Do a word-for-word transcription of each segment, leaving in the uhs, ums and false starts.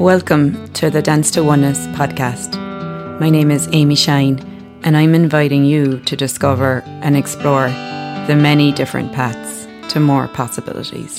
Welcome to the Dance to Oneness podcast. My name is Amy Shine, and I'm inviting you to discover and explore the many different paths to more possibilities.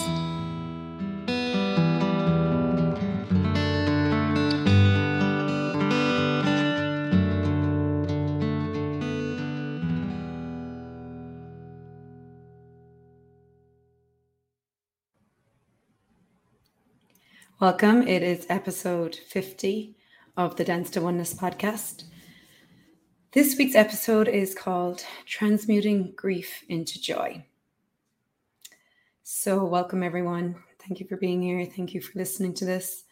Welcome. It is episode fifty of the Dance to Oneness podcast. This week's episode is called Transmuting Grief into Joy. So welcome, everyone. Thank you for being here. Thank you for listening to this.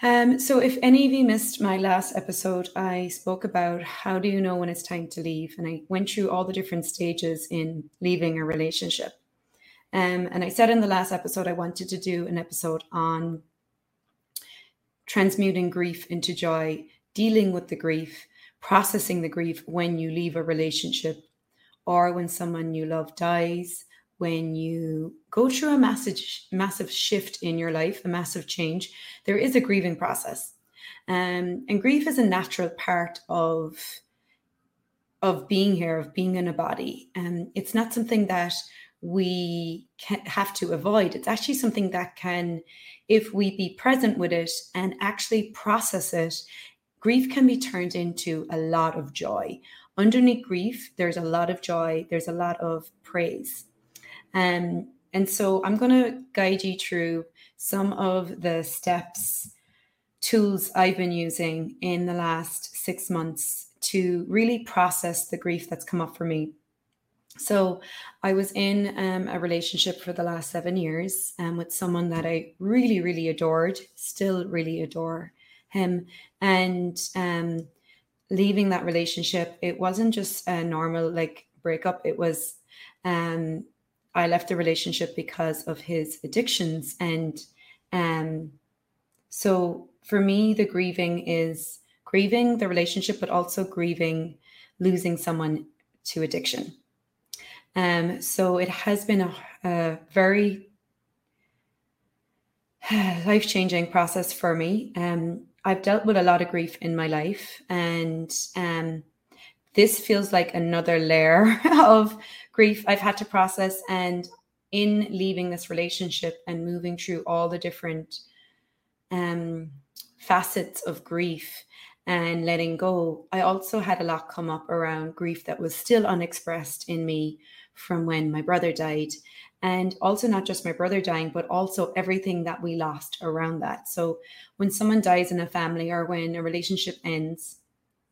Um, so if any of you missed my last episode, I spoke about how do you know when it's time to leave? And I went through all the different stages in leaving a relationship. Um, and I said in the last episode, I wanted to do an episode on transmuting grief into joy, dealing with the grief, processing the grief when you leave a relationship or when someone you love dies, when you go through a massive, massive shift in your life, a massive change. There is a grieving process. Um, and grief is a natural part of, of being here, of being in a body. Um, it's not something that we have to avoid. It's actually something that can, if we be present with it and actually process it, grief can be turned into a lot of joy. Underneath grief, there's a lot of joy. There's a lot of praise. Um, and so I'm going to guide you through some of the steps, tools I've been using in the last six months to really process the grief that's come up for me. So I was in um, a relationship for the last seven years um, with someone that I really, really adored, still really adore him. And um, leaving that relationship, it wasn't just a normal like breakup. It was um, I left the relationship because of his addictions. And um, so for me, the grieving is grieving the relationship, but also grieving losing someone to addiction. Um, so it has been a, a very life-changing process for me. Um, I've dealt with a lot of grief in my life, and um, this feels like another layer of grief I've had to process. And in leaving this relationship and moving through all the different um, facets of grief and letting go, I also had a lot come up around grief that was still unexpressed in me from when my brother died, and also not just my brother dying, but also everything that we lost around that. So when someone dies in a family or when a relationship ends,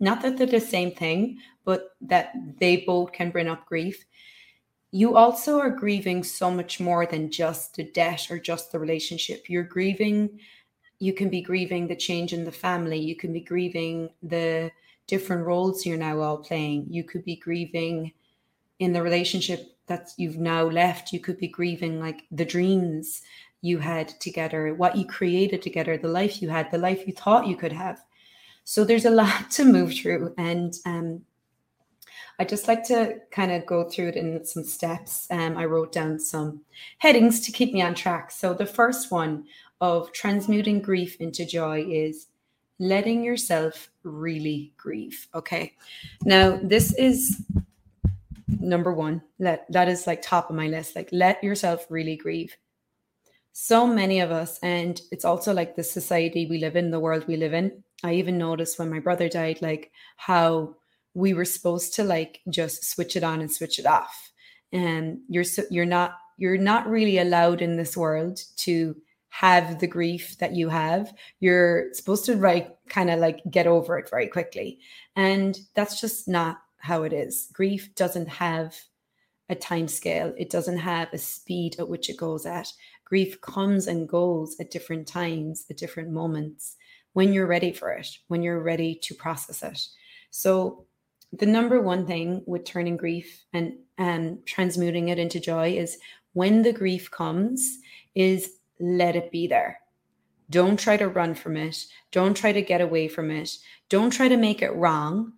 not that they're the same thing, but that they both can bring up grief. You also are grieving so much more than just the debt or just the relationship. You're grieving. You can be grieving the change in the family. You can be grieving the different roles you're now all playing. You could be grieving in the relationship that you've now left. You could be grieving like the dreams you had together, what you created together, the life you had, the life you thought you could have. So there's a lot to move through. And um, I just like to kind of go through it in some steps. Um, I wrote down some headings to keep me on track. So the first one of transmuting grief into joy is letting yourself really grieve. Okay. Now this is number one, let, that is like top of my list, like let yourself really grieve. So many of us, and it's also like the society we live in, the world we live in. I even noticed when my brother died, like how we were supposed to like just switch it on and switch it off. And you're, you're not, you're not really allowed in this world to have the grief that you have. You're supposed to like kind of like get over it very quickly. And that's just not how it is. Grief doesn't have a time scale. It doesn't have a speed at which it goes at. Grief comes and goes at different times, at different moments, when you're ready for it, when you're ready to process it. So the number one thing with turning grief and, and transmuting it into joy is when the grief comes is let it be there. Don't try to run from it. Don't try to get away from it. Don't try to make it wrong.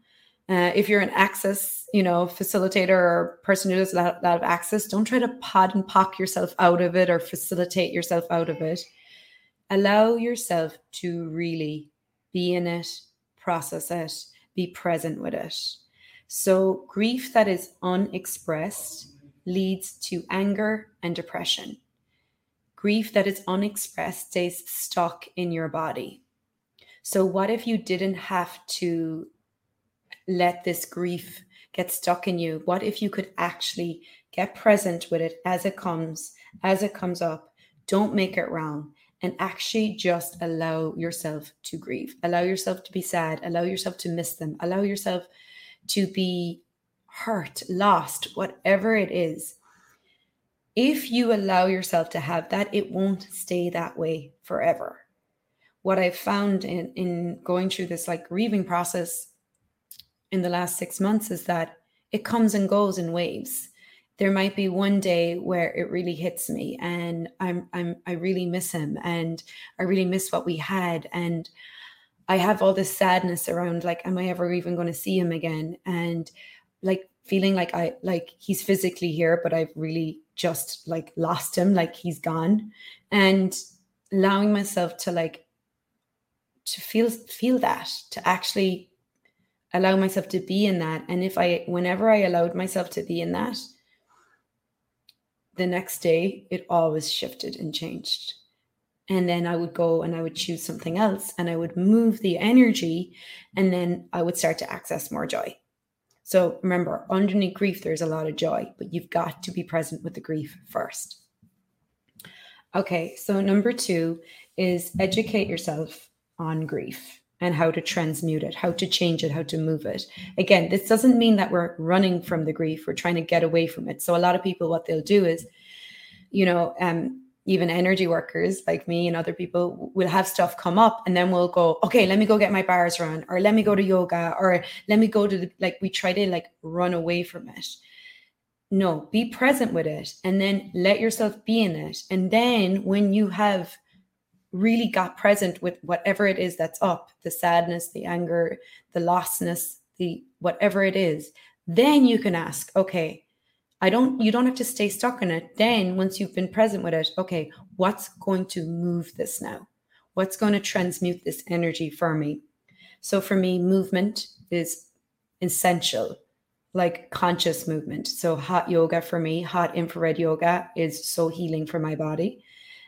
Uh, if you're an access, you know, facilitator or person who does a lot, lot of access, don't try to pod and pock yourself out of it or facilitate yourself out of it. Allow yourself to really be in it, process it, be present with it. So grief that is unexpressed leads to anger and depression. Grief that is unexpressed stays stuck in your body. So what if you didn't have to let this grief get stuck in you? What if you could actually get present with it as it comes, as it comes up? Don't make it wrong. And actually just allow yourself to grieve. Allow yourself to be sad. Allow yourself to miss them. Allow yourself to be hurt, lost, whatever it is. If you allow yourself to have that, it won't stay that way forever. What I've found in, in going through this like grieving process in the last six months is that it comes and goes in waves. There might be one day where it really hits me and I'm, I'm, I really miss him and I really miss what we had. And I have all this sadness around, like, am I ever even going to see him again? And like feeling like I, like he's physically here, but I've really just like lost him, like he's gone, and allowing myself to like, to feel, feel that, to actually allow myself to be in that. And if I, whenever I allowed myself to be in that, the next day, it always shifted and changed. And then I would go and I would choose something else and I would move the energy and then I would start to access more joy. So remember, underneath grief, there's a lot of joy, but you've got to be present with the grief first. Okay, so number two is educate yourself on grief and how to transmute it, how to change it, how to move it. Again, this doesn't mean that we're running from the grief. We're trying to get away from it. So a lot of people, what they'll do is, you know, um, even energy workers like me and other people will have stuff come up and then we'll go, okay, let me go get my bars run, or let me go to yoga, or let me go to the, like, we try to like run away from it. No, be present with it and then let yourself be in it. And then when you have really got present with whatever it is that's up, the sadness, the anger, the lostness, the whatever it is, then you can ask, okay, I don't, you don't have to stay stuck in it. Then once you've been present with it, okay, what's going to move this now? What's going to transmute this energy for me? So for me, movement is essential, like conscious movement. So hot yoga for me, hot infrared yoga is so healing for my body.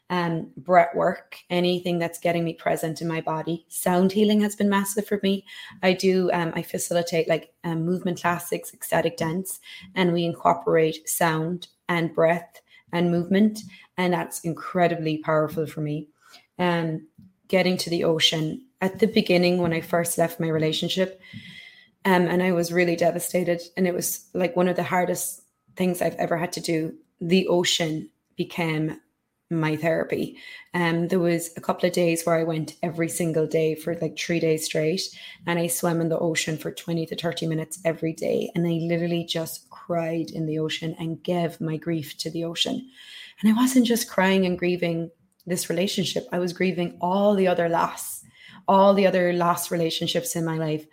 Um, breath work, anything that's getting me present in my body. Sound healing has been massive for me. I do, um, I facilitate like um, movement classics, ecstatic dance, and we incorporate sound and breath and movement. And that's incredibly powerful for me. Um, getting to the ocean. At the beginning, when I first left my relationship, um, and I was really devastated, and it was like one of the hardest things I've ever had to do, the ocean became my therapy. Um, there was a couple of days where I went every single day for like three days straight, and I swam in the ocean for twenty to thirty minutes every day. And I literally just cried in the ocean and gave my grief to the ocean. And I wasn't just crying and grieving this relationship. I was grieving all the other loss, all the other lost relationships in my life,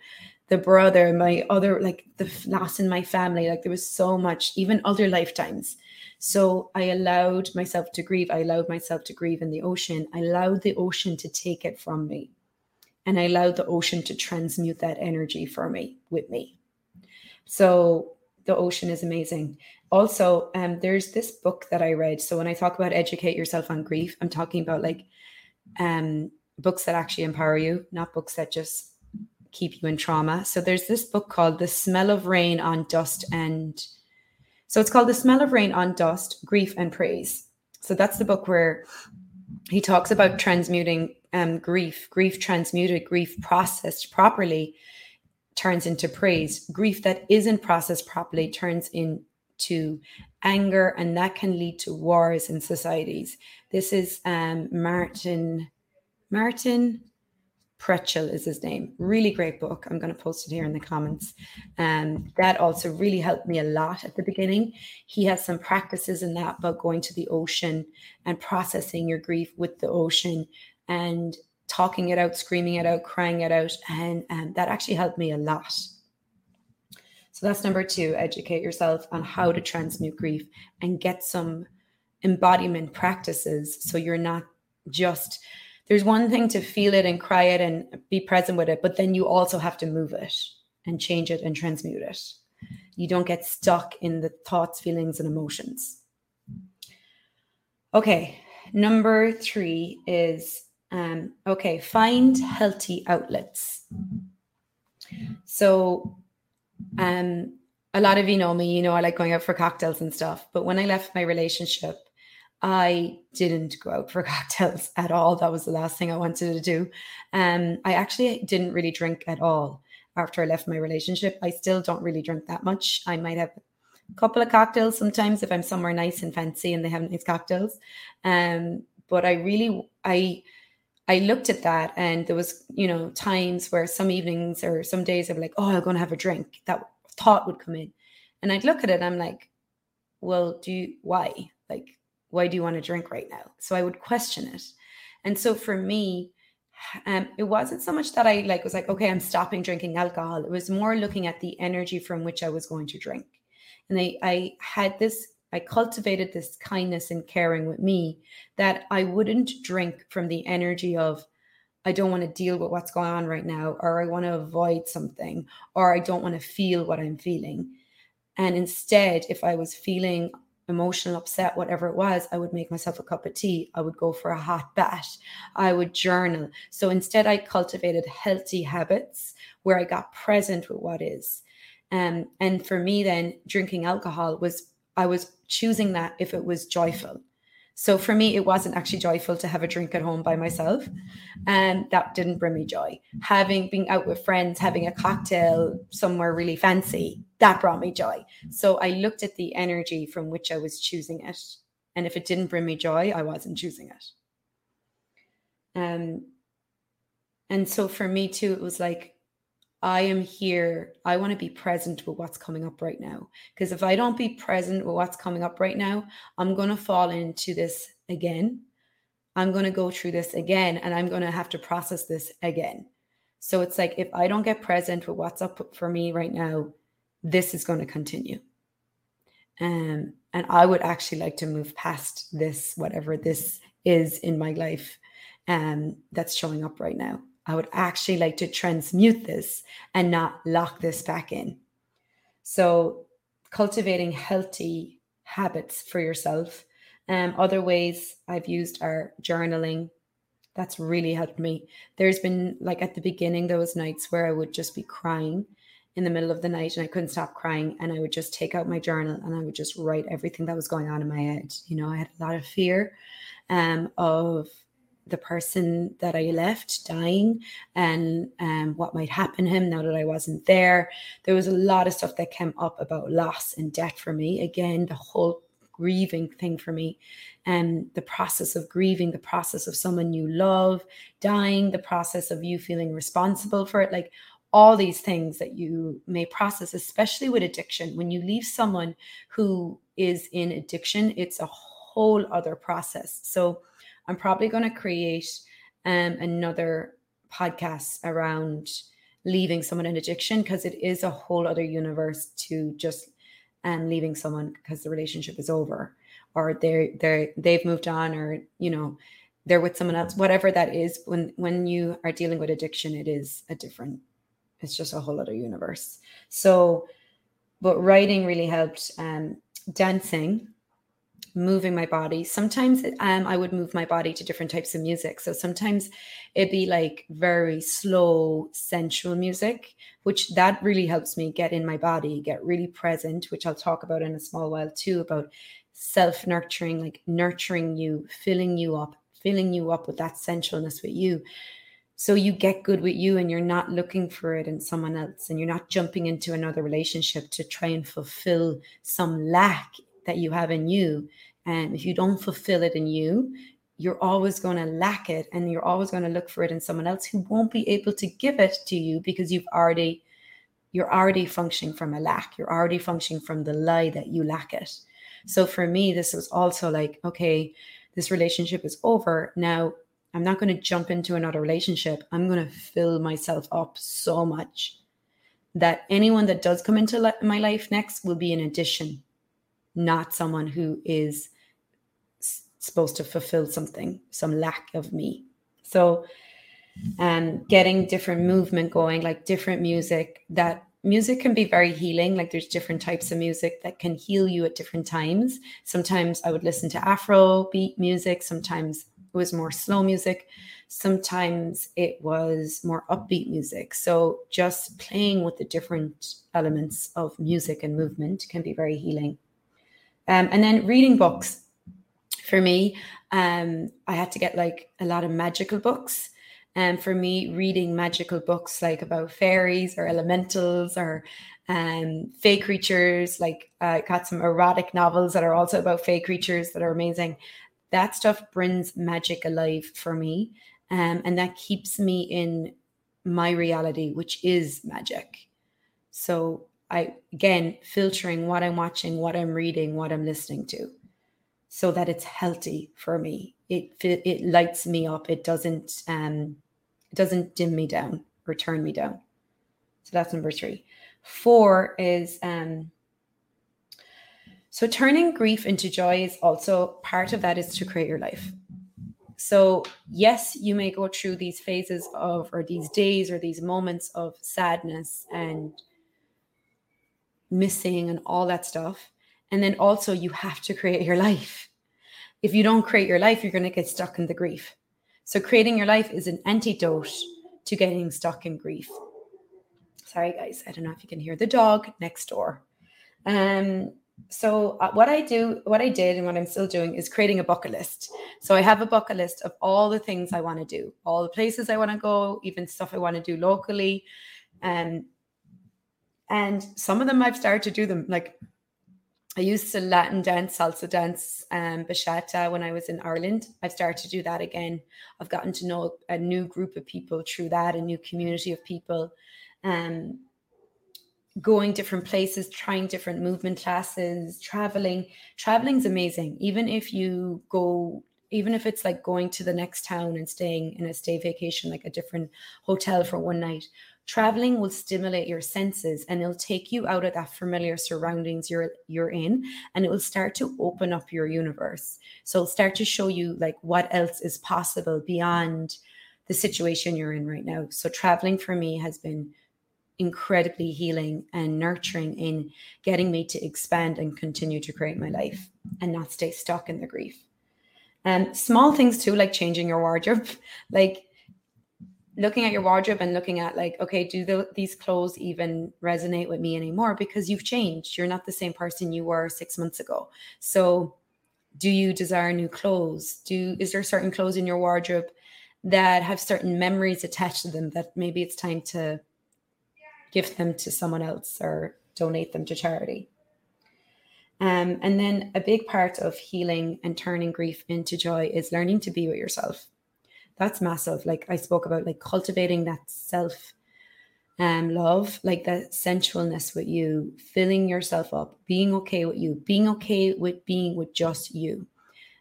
the brother, my other, like the loss in my family. Like there was so much, even other lifetimes. So I allowed myself to grieve. I allowed myself to grieve in the ocean. I allowed the ocean to take it from me. And I allowed the ocean to transmute that energy for me, with me. So the ocean is amazing. Also, um, there's this book that I read. So when I talk about educate yourself on grief, I'm talking about like um, books that actually empower you, not books that just keep you in trauma. So there's this book called The Smell of Rain on Dust and... So it's called The Smell of Rain on Dust, Grief and Praise. So that's the book where he talks about transmuting um, grief. Grief transmuted, grief processed properly turns into praise. Grief that isn't processed properly turns into anger, and that can lead to wars in societies. This is um, Martin, Martin Prechel is his name. Really great book. I'm going to post it here in the comments. Um, that also really helped me a lot at the beginning. He has some practices in that about going to the ocean and processing your grief with the ocean and talking it out, screaming it out, crying it out. And um, that actually helped me a lot. So that's number two, educate yourself on how to transmute grief and get some embodiment practices so you're not just there's one thing to feel it and cry it and be present with it, but then you also have to move it and change it and transmute it. You don't get stuck in the thoughts, feelings, and emotions. Okay, number three is, um, okay, find healthy outlets. So um, a lot of you know me, you know I like going out for cocktails and stuff, but when I left my relationship, I didn't go out for cocktails at all. That was the last thing I wanted to do. Um, I actually didn't really drink at all after I left my relationship. I still don't really drink that much. I might have a couple of cocktails sometimes if I'm somewhere nice and fancy and they have nice cocktails. Um, but I really, I, I looked at that, and there was, you know, times where some evenings or some days I'm like, oh, I'm going to have a drink. That thought would come in, and I'd look at it. And I'm like, well, do you, why? Like, why do you want to drink right now? So I would question it. And so for me, um, it wasn't so much that I like was like, okay, I'm stopping drinking alcohol. It was more looking at the energy from which I was going to drink. And I, I had this, I cultivated this kindness and caring with me that I wouldn't drink from the energy of, I don't want to deal with what's going on right now, or I want to avoid something, or I don't want to feel what I'm feeling. And instead, if I was feeling emotional, upset, whatever it was, I would make myself a cup of tea. I would go for a hot bath. I would journal. So instead, I cultivated healthy habits where I got present with what is. Um, and for me then, drinking alcohol was, I was choosing that if it was joyful. So for me, it wasn't actually joyful to have a drink at home by myself. And that didn't bring me joy. Having been out with friends, having a cocktail somewhere really fancy, that brought me joy. So I looked at the energy from which I was choosing it. And if it didn't bring me joy, I wasn't choosing it. Um, and so for me too, it was like, I am here. I want to be present with what's coming up right now. Because if I don't be present with what's coming up right now, I'm going to fall into this again. I'm going to go through this again, and I'm going to have to process this again. So it's like, if I don't get present with what's up for me right now, this is going to continue. Um, and I would actually like to move past this, whatever this is in my life um, that's showing up right now. I would actually like to transmute this and not lock this back in. So cultivating healthy habits for yourself. Um, other ways I've used are journaling. That's really helped me. There's been, like at the beginning, those nights where I would just be crying in the middle of the night and I couldn't stop crying. And I would just take out my journal and I would just write everything that was going on in my head. You know, I had a lot of fear um, of the person that I left dying and um, what might happen to him now that I wasn't there. There was a lot of stuff that came up about loss and death for me. Again, the whole grieving thing for me, and the process of grieving, the process of someone you love dying, the process of you feeling responsible for it, like all these things that you may process, especially with addiction. When you leave someone who is in addiction, it's a whole other process. So I'm probably going to create um, another podcast around leaving someone in addiction, because it is a whole other universe to just um, leaving someone because the relationship is over, or they they they've moved on, or you know they're with someone else. Whatever that is, when when you are dealing with addiction, it is a different. It's just a whole other universe. So, but writing really helped. Um, dancing. Moving my body. Sometimes um, I would move my body to different types of music. So sometimes it'd be like very slow, sensual music, which that really helps me get in my body, get really present, which I'll talk about in a small while too, about self-nurturing, like nurturing you, filling you up, filling you up with that sensualness with you. So you get good with you and you're not looking for it in someone else, and you're not jumping into another relationship to try and fulfill some lack that you have in you. And if you don't fulfill it in you, you're always going to lack it, and you're always going to look for it in someone else who won't be able to give it to you, because you've already you're already functioning from a lack. You're already functioning from the lie that you lack it. So for me, this was also like, okay, this relationship is over now. I'm not going to jump into another relationship. I'm going to fill myself up so much that anyone that does come into my life next will be an addition, not someone who is supposed to fulfill something, some lack of me. So um, getting different movement going, like different music, that music can be very healing. Like there's different types of music that can heal you at different times. Sometimes I would listen to Afro beat music. Sometimes it was more slow music. Sometimes it was more upbeat music. So just playing with the different elements of music and movement can be very healing. Um, and then reading books. For me, um, I had to get like a lot of magical books. And for me, reading magical books like about fairies or elementals or um, fae creatures, like I uh, got some erotic novels that are also about fae creatures that are amazing. That stuff brings magic alive for me. Um, and that keeps me in my reality, which is magic. So I, again, filtering what I'm watching, what I'm reading, what I'm listening to, so that it's healthy for me. It it lights me up. It doesn't um it doesn't dim me down or turn me down. So that's number three. Four is um. So turning grief into joy is also part of that is to create your life. So yes, you may go through these phases of, or these days or these moments of sadness and missing and all that stuff. And then also you have to create your life. If you don't create your life, you're going to get stuck in the grief. So creating your life is an antidote to getting stuck in grief. Sorry, guys. I don't know if you can hear the dog next door. Um. So what I do, what I did and what I'm still doing is creating a bucket list. So I have a bucket list of all the things I want to do, all the places I want to go, even stuff I want to do locally. Um, and some of them I've started to do them. Like I used to Latin dance, salsa dance, um, bachata when I was in Ireland. I've started to do that again. I've gotten to know a new group of people through that, a new community of people. Um going different places, trying different movement classes, traveling. Traveling is amazing. Even if you go, even if it's like going to the next town and staying in a stay vacation, like a different hotel for one night, traveling will stimulate your senses and it'll take you out of that familiar surroundings you're you're in, and it will start to open up your universe. So it'll start to show you like what else is possible beyond the situation you're in right now. So traveling for me has been incredibly healing and nurturing in getting me to expand and continue to create my life and not stay stuck in the grief. And um, small things too, like changing your wardrobe, like looking at your wardrobe and looking at like, okay, do the, these clothes even resonate with me anymore? Because you've changed. You're not the same person you were six months ago. So do you desire new clothes? Do, is there certain clothes in your wardrobe that have certain memories attached to them that maybe it's time to give them to someone else or donate them to charity? Um, and then a big part of healing and turning grief into joy is learning to be with yourself. That's massive. Like I spoke about, like cultivating that self um, love, like that sensualness with you, filling yourself up, being okay with you, being okay with being with just you.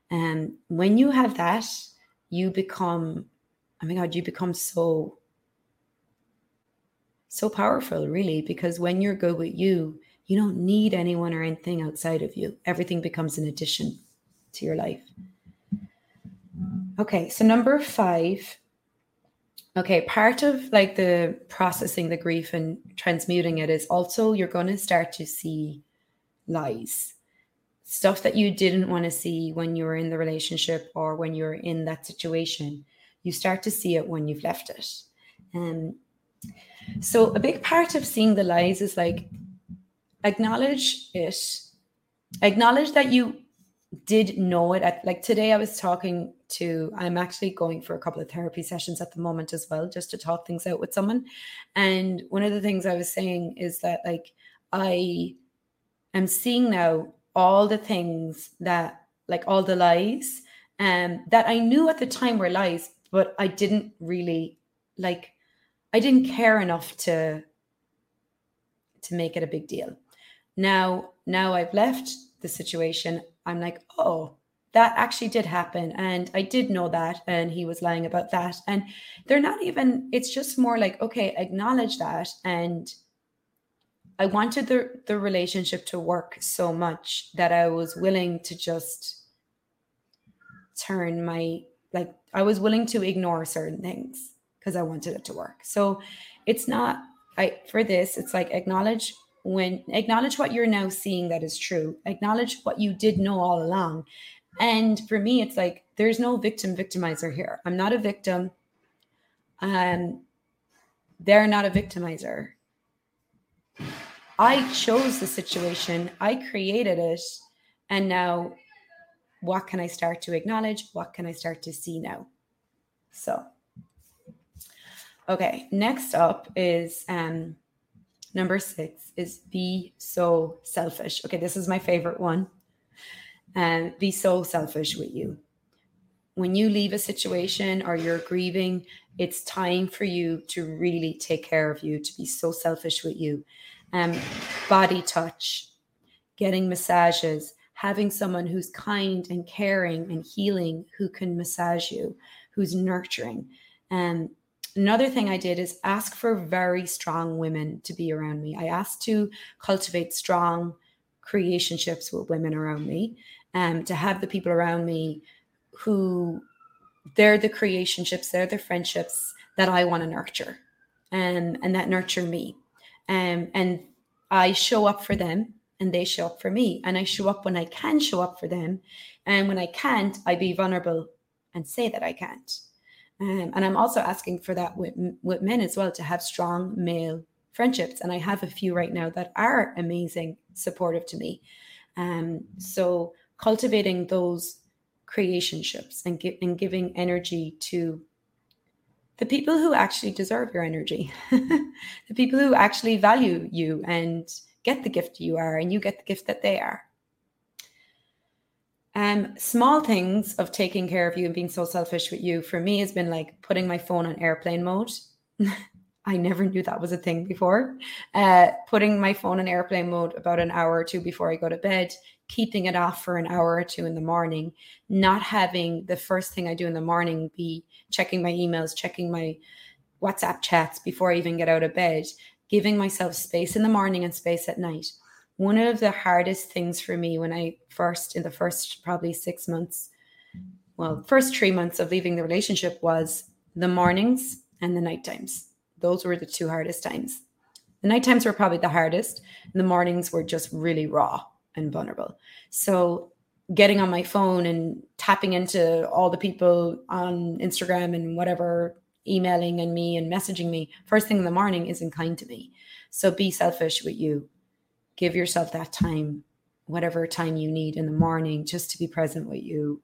And um, when you have that, you become, oh my God, you become so So powerful, really, because when you're good with you, you don't need anyone or anything outside of you. Everything becomes an addition to your life. Okay, so number five. Okay, part of like the processing the grief and transmuting it is also you're going to start to see lies. Stuff that you didn't want to see when you were in the relationship or when you're in that situation. You start to see it when you've left it. Um, So a big part of seeing the lies is like acknowledge it, acknowledge that you did know it. At, like today I was talking to, I'm actually going for a couple of therapy sessions at the moment as well, just to talk things out with someone. And one of the things I was saying is that like, I am seeing now all the things that like all the lies um, that I knew at the time were lies, but I didn't really like, I didn't care enough to, to make it a big deal. Now, now I've left the situation. I'm like, oh, that actually did happen. And I did know that. And he was lying about that. And they're not even, it's just more like, okay, acknowledge that. And I wanted the, the relationship to work so much that I was willing to just turn my Like I was willing to ignore certain things because I wanted it to work. So it's not, I, for this, it's like acknowledge when, acknowledge what you're now seeing that is true. Acknowledge what you did know all along. And for me, it's like, there's no victim victimizer here. I'm not a victim. Um, they're not a victimizer. I chose the situation. I created it. And now what can I start to acknowledge? What can I start to see now? So, okay. Next up is um, number six is be so selfish. Okay. This is my favorite one. Um, be so selfish with you. When you leave a situation or you're grieving, it's time for you to really take care of you, to be so selfish with you. Um, body touch, getting massages, having someone who's kind and caring and healing, who can massage you, who's nurturing. Um, another thing I did is ask for very strong women to be around me. I asked to cultivate strong creationships with women around me, um, to have the people around me who they're the creationships, they're the friendships that I want to nurture, and, and that nurture me. Um, and I show up for them and they show up for me, and I show up when I can show up for them. And when I can't, I be vulnerable and say that I can't. Um, and I'm also asking for that with, with men as well, to have strong male friendships. And I have a few right now that are amazing, supportive to me. Um, so cultivating those creationships and, gi- and giving energy to the people who actually deserve your energy, the people who actually value you and get the gift you are, and you get the gift that they are. Um, small things of taking care of you and being so selfish with you for me has been like putting my phone on airplane mode. I never knew that was a thing before. Uh, putting my phone in airplane mode about an hour or two before I go to bed, keeping it off for an hour or two in the morning, not having the first thing I do in the morning be checking my emails, checking my WhatsApp chats before I even get out of bed, giving myself space in the morning and space at night. One of the hardest things for me when I first, in the first probably six months, well, first three months of leaving the relationship was the mornings and the night times. Those were the two hardest times. The night times were probably the hardest. And the mornings were just really raw and vulnerable. So getting on my phone and tapping into all the people on Instagram and whatever, emailing and me and messaging me first thing in the morning isn't kind to me. So be selfish with you. Give yourself that time, whatever time you need in the morning, just to be present with you.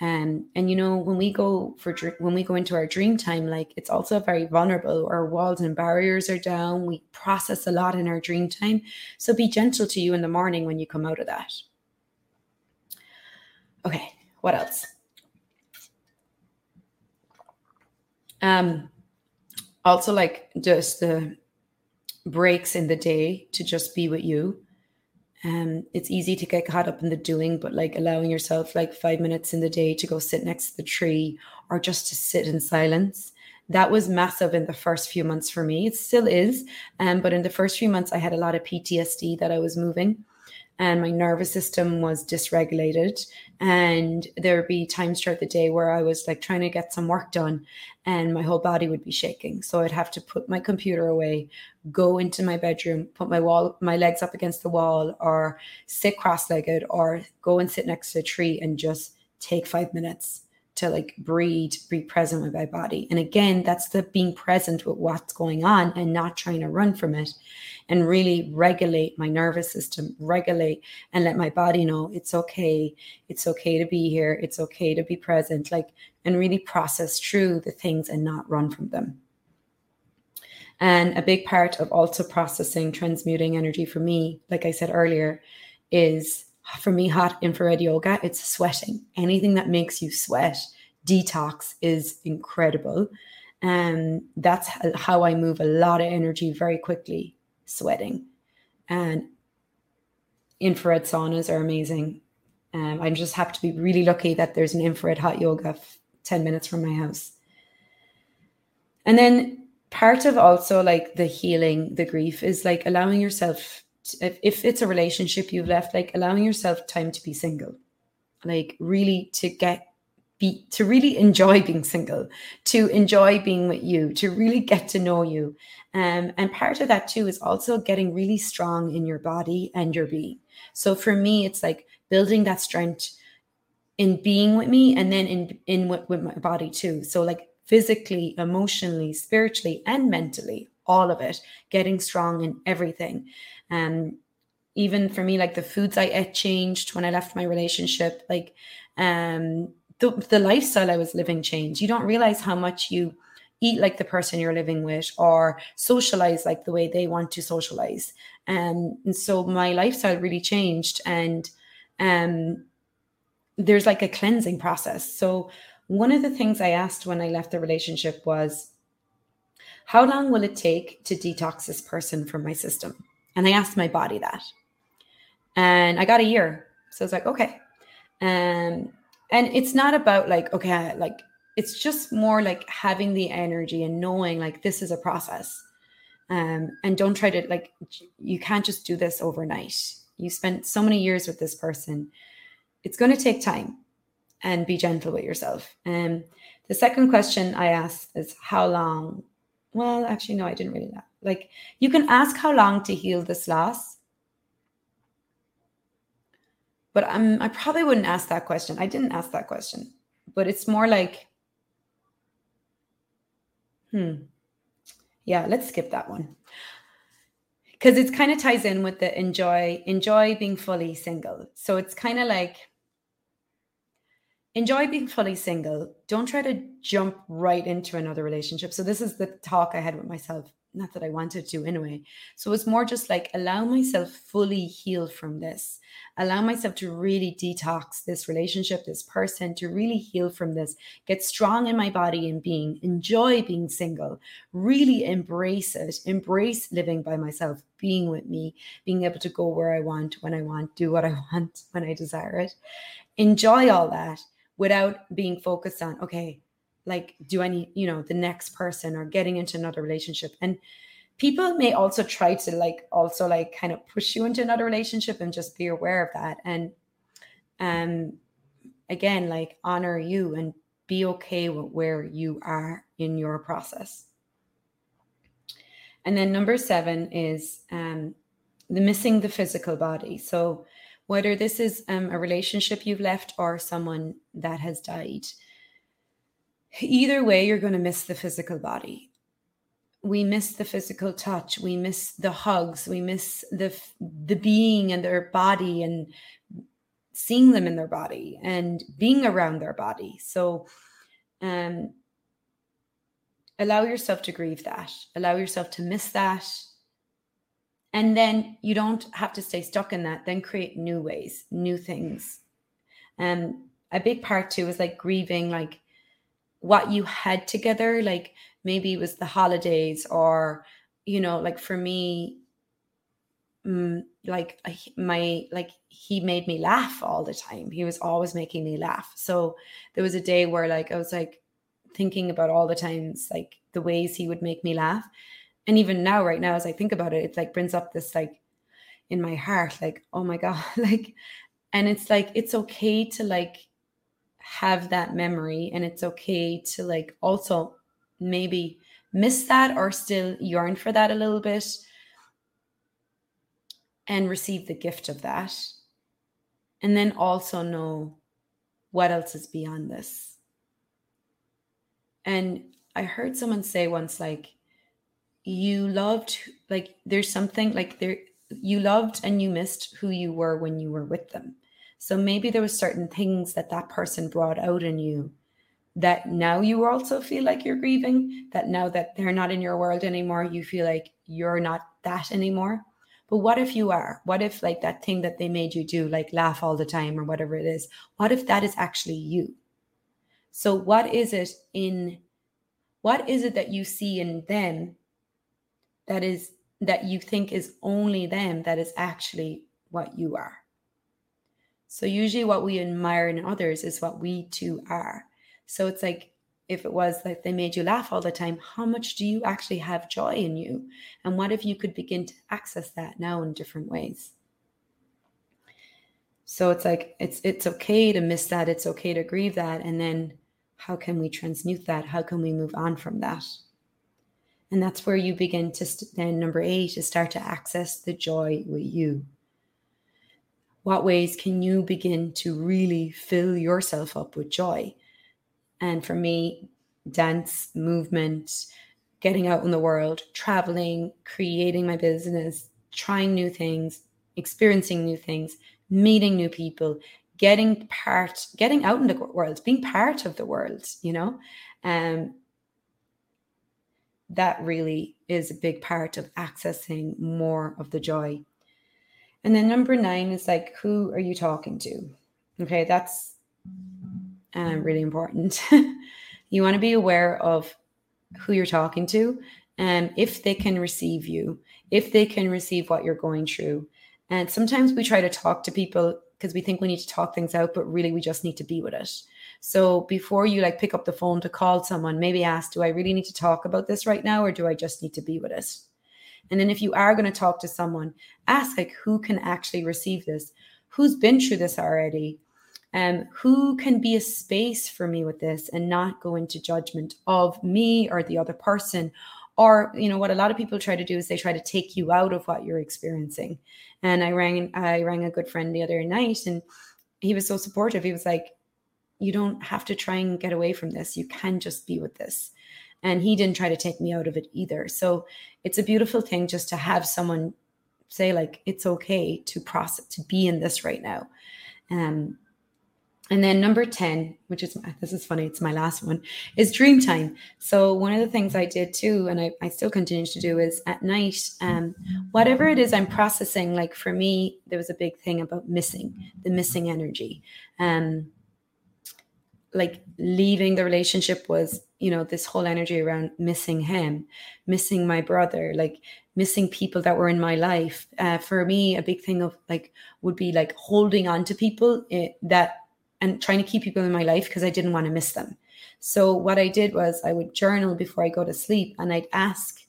And, and, you know, when we go for, when we go into our dream time, like it's also very vulnerable. Our walls and barriers are down. We process a lot in our dream time. So be gentle to you in the morning when you come out of that. Okay. What else? Um, also like just the breaks in the day to just be with you. Um, it's easy to get caught up in the doing, but like allowing yourself like five minutes in the day to go sit next to the tree or just to sit in silence. That was massive in the first few months for me. It still is. Um, but in the first few months, I had a lot of P T S D that I was moving, and my nervous system was dysregulated. And there would be times throughout the day where I was like trying to get some work done and my whole body would be shaking. So I'd have to put my computer away, go into my bedroom, put my wall, my legs up against the wall, or sit cross-legged, or go and sit next to a tree and just take five minutes to like breathe, be present with my body. And again, that's the being present with what's going on and not trying to run from it, and really regulate my nervous system, regulate and let my body know it's okay. It's okay to be here. It's okay to be present, like, and really process through the things and not run from them. And a big part of also processing, transmuting energy for me, like I said earlier, is for me, hot infrared yoga, it's sweating. Anything that makes you sweat, detox is incredible. And um, that's how I move a lot of energy very quickly, sweating. And infrared saunas are amazing. Um, I just have to be really lucky that there's an infrared hot yoga ten minutes from my house. And then part of also like the healing, the grief is like allowing yourself, If, if it's a relationship you've left, like allowing yourself time to be single, like really to get be, to really enjoy being single, to enjoy being with you, to really get to know you. Um, and part of that too is also getting really strong in your body and your being. So for me, it's like building that strength in being with me, and then in, in with, with my body too. So like physically, emotionally, spiritually, and mentally, all of it, getting strong in everything. Um, even for me, like the foods I ate changed when I left my relationship, like, um, The, the lifestyle I was living changed. You don't realize how much you eat like the person you're living with, or socialize like the way they want to socialize. Um, and so my lifestyle really changed, and um, there's like a cleansing process. So one of the things I asked when I left the relationship was, how long will it take to detox this person from my system? And I asked my body that, and I got a year. So I was like, okay. Um, And it's not about like, okay, like it's just more like having the energy and knowing like this is a process. Um, and don't try to like, you can't just do this overnight. You spent so many years with this person. It's going to take time, and be gentle with yourself. Um, the second question I asked is how long? Well, actually, no, I didn't really know. Like you can ask how long to heal this loss. But I'm, I probably wouldn't ask that question. I didn't ask that question. But it's more like, hmm, yeah, let's skip that one. Because it's kind of ties in with the enjoy, enjoy being fully single. So it's kind of like, enjoy being fully single. Don't try to jump right into another relationship. So this is the talk I had with myself. Not that I wanted to anyway. So it's more just like allow myself fully heal from this. Allow myself to really detox this relationship, this person, to really heal from this. Get strong in my body and being. Enjoy being single. Really embrace it. Embrace living by myself, being with me, being able to go where I want, when I want, do what I want, when I desire it. Enjoy all that without being focused on, okay, like, do I need, you know, the next person or getting into another relationship? And people may also try to like, also like kind of push you into another relationship, and just be aware of that. And um, again, like honor you and be okay with where you are in your process. And then number seven is um, the missing the physical body. So whether this is um, a relationship you've left or someone that has died, either way, you're going to miss the physical body. We miss the physical touch. We miss the hugs. We miss the the being and their body, and seeing them in their body and being around their body. So um, allow yourself to grieve that. Allow yourself to miss that. And then you don't have to stay stuck in that. Then create new ways, new things. Um, a big part too is like grieving, like, what you had together, like maybe it was the holidays, or you know, like for me, um, like my like he made me laugh all the time. He was always making me laugh. So there was a day where like I was like thinking about all the times like the ways he would make me laugh, and even now, right now, as I think about it, it like brings up this like in my heart, like oh my god, like, and it's like it's okay to like have that memory, and it's okay to like also maybe miss that or still yearn for that a little bit, and receive the gift of that, and then also know what else is beyond this. And I heard someone say once, like you loved, like there's something like there you loved and you missed who you were when you were with them. So maybe there were certain things that that person brought out in you that now you also feel like you're grieving, that now that they're not in your world anymore, you feel like you're not that anymore. But what if you are? What if like that thing that they made you do, like laugh all the time or whatever it is, what if that is actually you? So what is it in, what is it that you see in them that is, that you think is only them, that is actually what you are? So usually what we admire in others is what we too are. So it's like, if it was like they made you laugh all the time, how much do you actually have joy in you? And what if you could begin to access that now in different ways? So it's like, it's, it's okay to miss that. It's okay to grieve that. And then how can we transmute that? How can we move on from that? And that's where you begin to, st- then number eight is start to access the joy with you. What ways can you begin to really fill yourself up with joy? And for me, dance, movement, getting out in the world, traveling, creating my business, trying new things, experiencing new things, meeting new people, getting part, getting out in the world, being part of the world, you know, um, that really is a big part of accessing more of the joy. And then number nine is like, who are you talking to? Okay, that's um, really important. You want to be aware of who you're talking to and if they can receive you, if they can receive what you're going through. And sometimes we try to talk to people because we think we need to talk things out, but really we just need to be with it. So before you like pick up the phone to call someone, maybe ask, do I really need to talk about this right now? Or do I just need to be with it? And then if you are going to talk to someone, ask like, who can actually receive this? Who's been through this already? Um, who can be a space for me with this and not go into judgment of me or the other person? Or, you know, what a lot of people try to do is they try to take you out of what you're experiencing. And I rang, I rang a good friend the other night and he was so supportive. He was like, you don't have to try and get away from this. You can just be with this. And he didn't try to take me out of it either. So it's a beautiful thing just to have someone say like, it's okay to process, to be in this right now. Um, And then number ten, which is, this is funny, it's my last one, is dream time. So one of the things I did too, and I, I still continue to do is at night, um, whatever it is I'm processing, like for me, there was a big thing about missing, the missing energy. Um, like leaving the relationship was, you know, this whole energy around missing him, missing my brother, like missing people that were in my life. Uh, for me, a big thing of like, would be like holding on to people that, and trying to keep people in my life because I didn't want to miss them. So what I did was I would journal before I go to sleep and I'd ask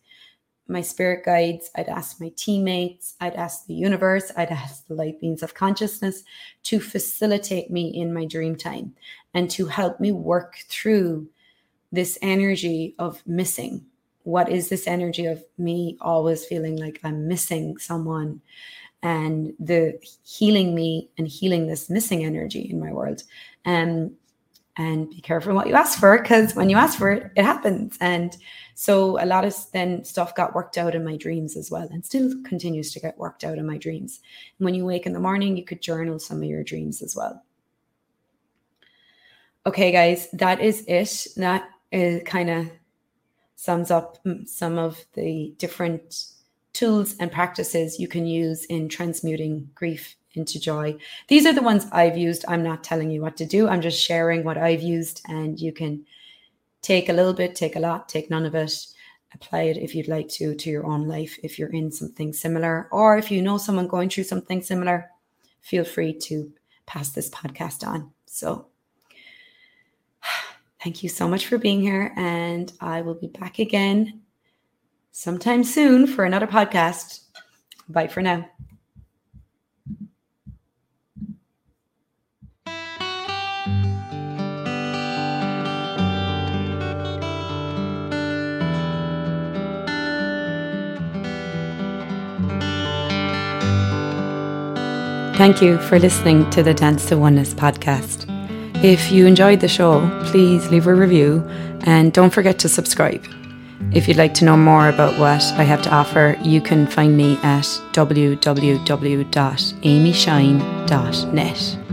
my spirit guides, I'd ask my teammates, I'd ask the universe, I'd ask the light beings of consciousness to facilitate me in my dream time and to help me work through this energy of missing. What is this energy of me always feeling like I'm missing someone? And the healing me and healing this missing energy in my world. Um, and be careful what you ask for, because when you ask for it, it happens. And so a lot of then stuff got worked out in my dreams as well, and still continues to get worked out in my dreams. And when you wake in the morning, you could journal some of your dreams as well. Okay, guys, that is it. That is kind of sums up some of the different tools and practices you can use in transmuting grief into joy. These are the ones I've used. I'm not telling you what to do. I'm just sharing what I've used, and you can take a little bit, take a lot, take none of it, apply it if you'd like to, to your own life. If you're in something similar, or if you know someone going through something similar, feel free to pass this podcast on. So thank you so much for being here, and I will be back again sometime soon for another podcast. Bye for now. Thank you for listening to the Dance to Oneness podcast. If you enjoyed the show, please leave a review and don't forget to subscribe. If you'd like to know more about what I have to offer, you can find me at w w w dot amy shine dot net.